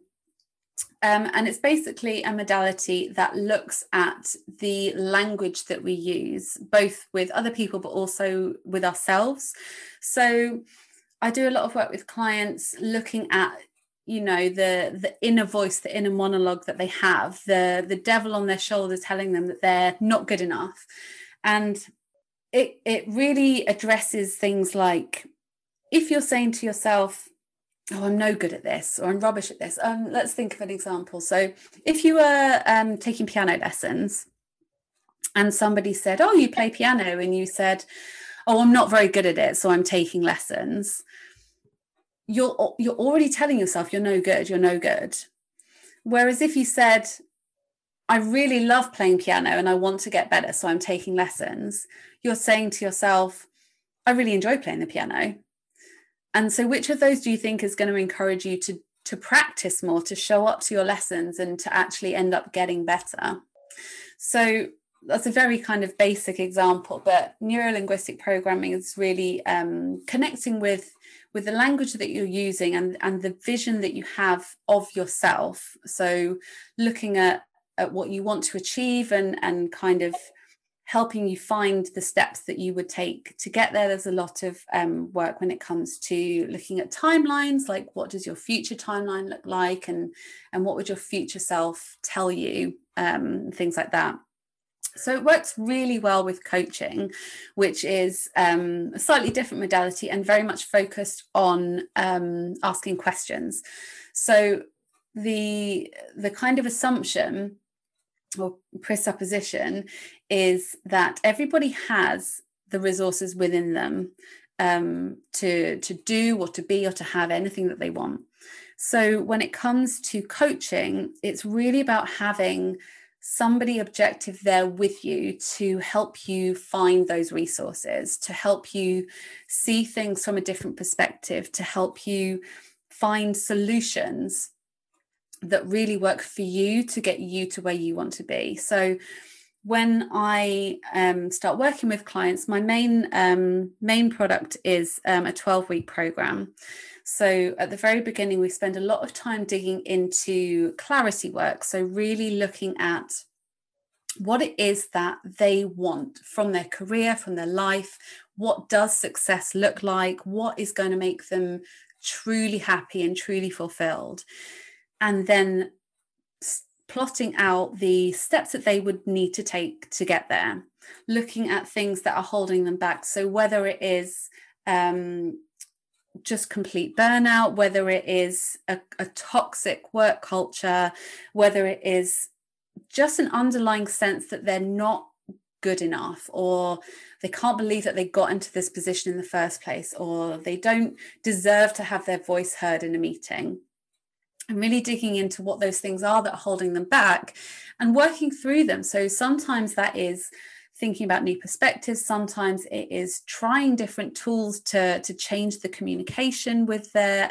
And it's basically a modality that looks at the language that we use, both with other people, but also with ourselves. So I do a lot of work with clients looking at, you know, the inner voice, the inner monologue that they have, the devil on their shoulder telling them that they're not good enough. And it really addresses things like, if you're saying to yourself, oh, I'm no good at this, or I'm rubbish at this. Let's think of an example. So if you were taking piano lessons and somebody said, oh, you play piano, and you said, oh, I'm not very good at it, so I'm taking lessons. You're already telling yourself you're no good. Whereas if you said, I really love playing piano and I want to get better, so I'm taking lessons, you're saying to yourself, I really enjoy playing the piano. And so which of those do you think is going to encourage you to practice more, to show up to your lessons and to actually end up getting better? So that's a very kind of basic example, but neuro-linguistic programming is really connecting with the language that you're using and the vision that you have of yourself. So looking at what you want to achieve and kind of helping you find the steps that you would take to get there. There's a lot of work when it comes to looking at timelines, like what does your future timeline look like, and what would your future self tell you, things like that. So it works really well with coaching, which is a slightly different modality and very much focused on asking questions. So the kind of assumption or presupposition is that everybody has the resources within them to do or to be or to have anything that they want. So when it comes to coaching, it's really about having somebody objective there with you to help you find those resources, to help you see things from a different perspective, to help you find solutions that really work for you to get you to where you want to be. So when I start working with clients, my main product is a 12-week program. So at the very beginning, we spend a lot of time digging into clarity work. So really looking at what it is that they want from their career, from their life. What does success look like? What is going to make them truly happy and truly fulfilled? And then plotting out the steps that they would need to take to get there, looking at things that are holding them back. So whether it is just complete burnout, whether it is a toxic work culture, whether it is just an underlying sense that they're not good enough, or they can't believe that they got into this position in the first place, or they don't deserve to have their voice heard in a meeting. And really digging into what those things are that are holding them back and working through them. So sometimes that is thinking about new perspectives. Sometimes it is trying different tools to change the communication with their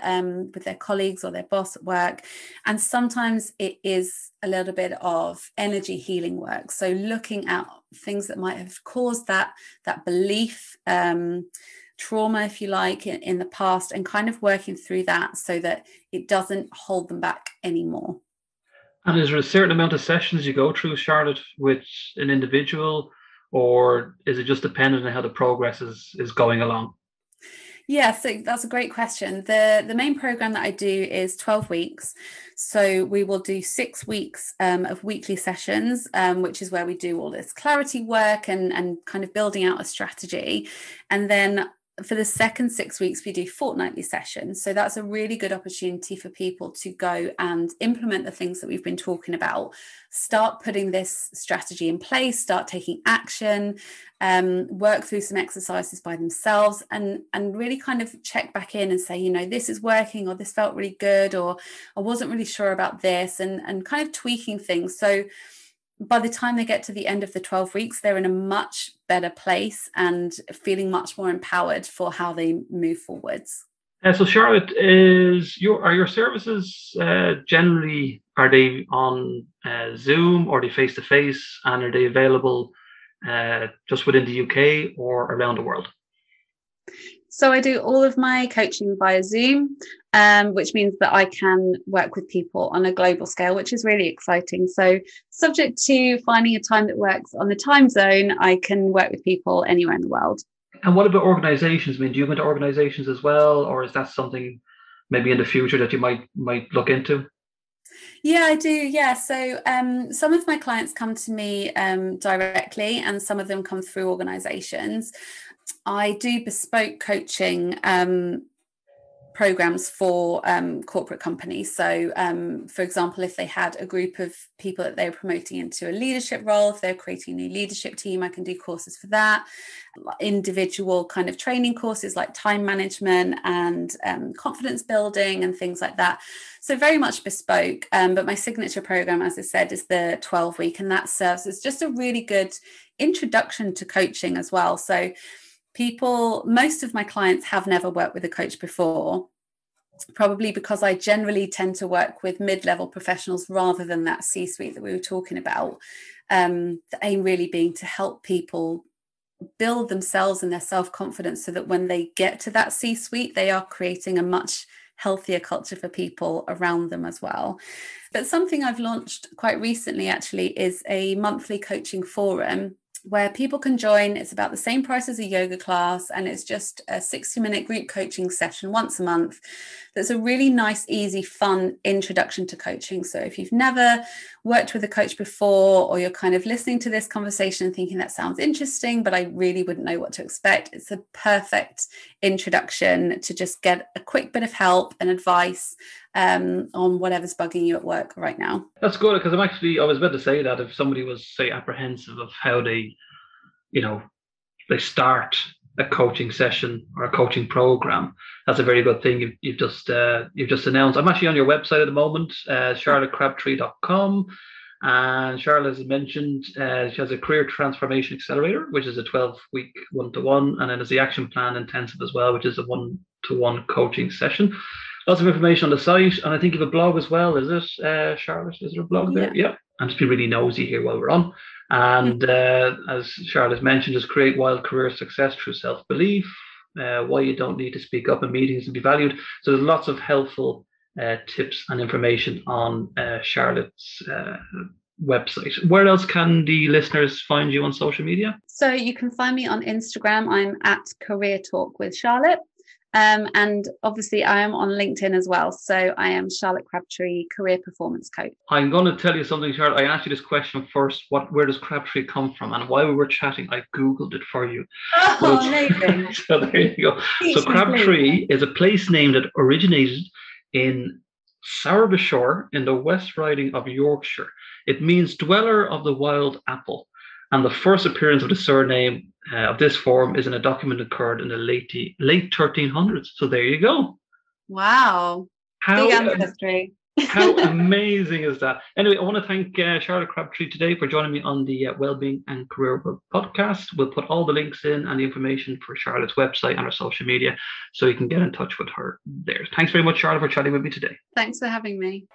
colleagues or their boss at work. And sometimes it is a little bit of energy healing work. So looking at things that might have caused that belief, trauma, if you like, in the past, and kind of working through that so that it doesn't hold them back anymore. And is there a certain amount of sessions you go through, Charlotte, with an individual, or is it just dependent on how the progress is going along? Yeah, so that's a great question. The main program that I do is 12 weeks. So we will do 6 weeks of weekly sessions, which is where we do all this clarity work and kind of building out a strategy. And then for the second 6 weeks, we do fortnightly sessions. So that's a really good opportunity for people to go and implement the things that we've been talking about, start putting this strategy in place, start taking action, work through some exercises by themselves, and really kind of check back in and say, you know, this is working, or this felt really good, or I wasn't really sure about this, and kind of tweaking things. So by the time they get to the end of the 12 weeks, they're in a much better place and feeling much more empowered for how they move forwards. So Charlotte, are your services generally, are they on Zoom, or are they face-to-face, and are they available just within the UK or around the world? So I do all of my coaching via Zoom, which means that I can work with people on a global scale, which is really exciting. So subject to finding a time that works on the time zone, I can work with people anywhere in the world. And what about organizations? I mean, do you go into organizations as well, or is that something maybe in the future that you might look into? Yeah, I do. Yeah. So some of my clients come to me directly, and some of them come through organizations. I do bespoke coaching programs for corporate companies. So, for example, if they had a group of people that they were promoting into a leadership role, if they're creating a new leadership team, I can do courses for that. Individual kind of training courses like time management and confidence building and things like that. So very much bespoke. But my signature program, as I said, is the 12 week, and that serves as just a really good introduction to coaching as well. So most of my clients have never worked with a coach before, probably because I generally tend to work with mid-level professionals rather than that C-suite that we were talking about. The aim really being to help people build themselves and their self-confidence so that when they get to that C-suite, they are creating a much healthier culture for people around them as well. But something I've launched quite recently actually is a monthly coaching forum where people can join. It's about the same price as a yoga class, and it's just a 60-minute group coaching session once a month. That's a really nice, easy, fun introduction to coaching. So if you've never worked with a coach before, or you're kind of listening to this conversation and thinking that sounds interesting, but I really wouldn't know what to expect, it's a perfect introduction to just get a quick bit of help and advice on whatever's bugging you at work right now. That's good, because I was about to say that if somebody was, say, apprehensive of how they start a coaching session or a coaching program, that's a very good thing you've just announced. I'm actually on your website at the moment, charlottecrabtree.com, and Charlotte has mentioned she has a Career Transformation Accelerator, which is a 12-week one-to-one, and then there's the Action Plan Intensive as well, which is a one-to-one coaching session. Lots of information on the site, and I think you have a blog as well, is it, Charlotte? Is there a blog there? Yeah. I'm just being really nosy here while we're on. And as Charlotte mentioned, just create wild career success through self-belief, why you don't need to speak up in meetings and be valued. So there's lots of helpful tips and information on Charlotte's website. Where else can the listeners find you on social media? So you can find me on Instagram. I'm at Career Talk with Charlotte. And obviously I am on LinkedIn as well. So I am Charlotte Crabtree, Career Performance Coach. I'm going to tell you something, Charlotte. I asked you this question first. Where does Crabtree come from? And while we were chatting, I Googled it for you. Oh, amazing. So there you go. So Crabtree is a place name that originated in Sowerbyshire in the West Riding of Yorkshire. It means dweller of the wild apple. And the first appearance of the surname of this form is in a document that occurred in the late 1300s. So there you go. Wow. Big ancestry. How amazing is that? Anyway, I want to thank Charlotte Crabtree today for joining me on the Wellbeing and Career World podcast. We'll put all the links in and the information for Charlotte's website and her social media, so you can get in touch with her there. Thanks very much, Charlotte, for chatting with me today. Thanks for having me.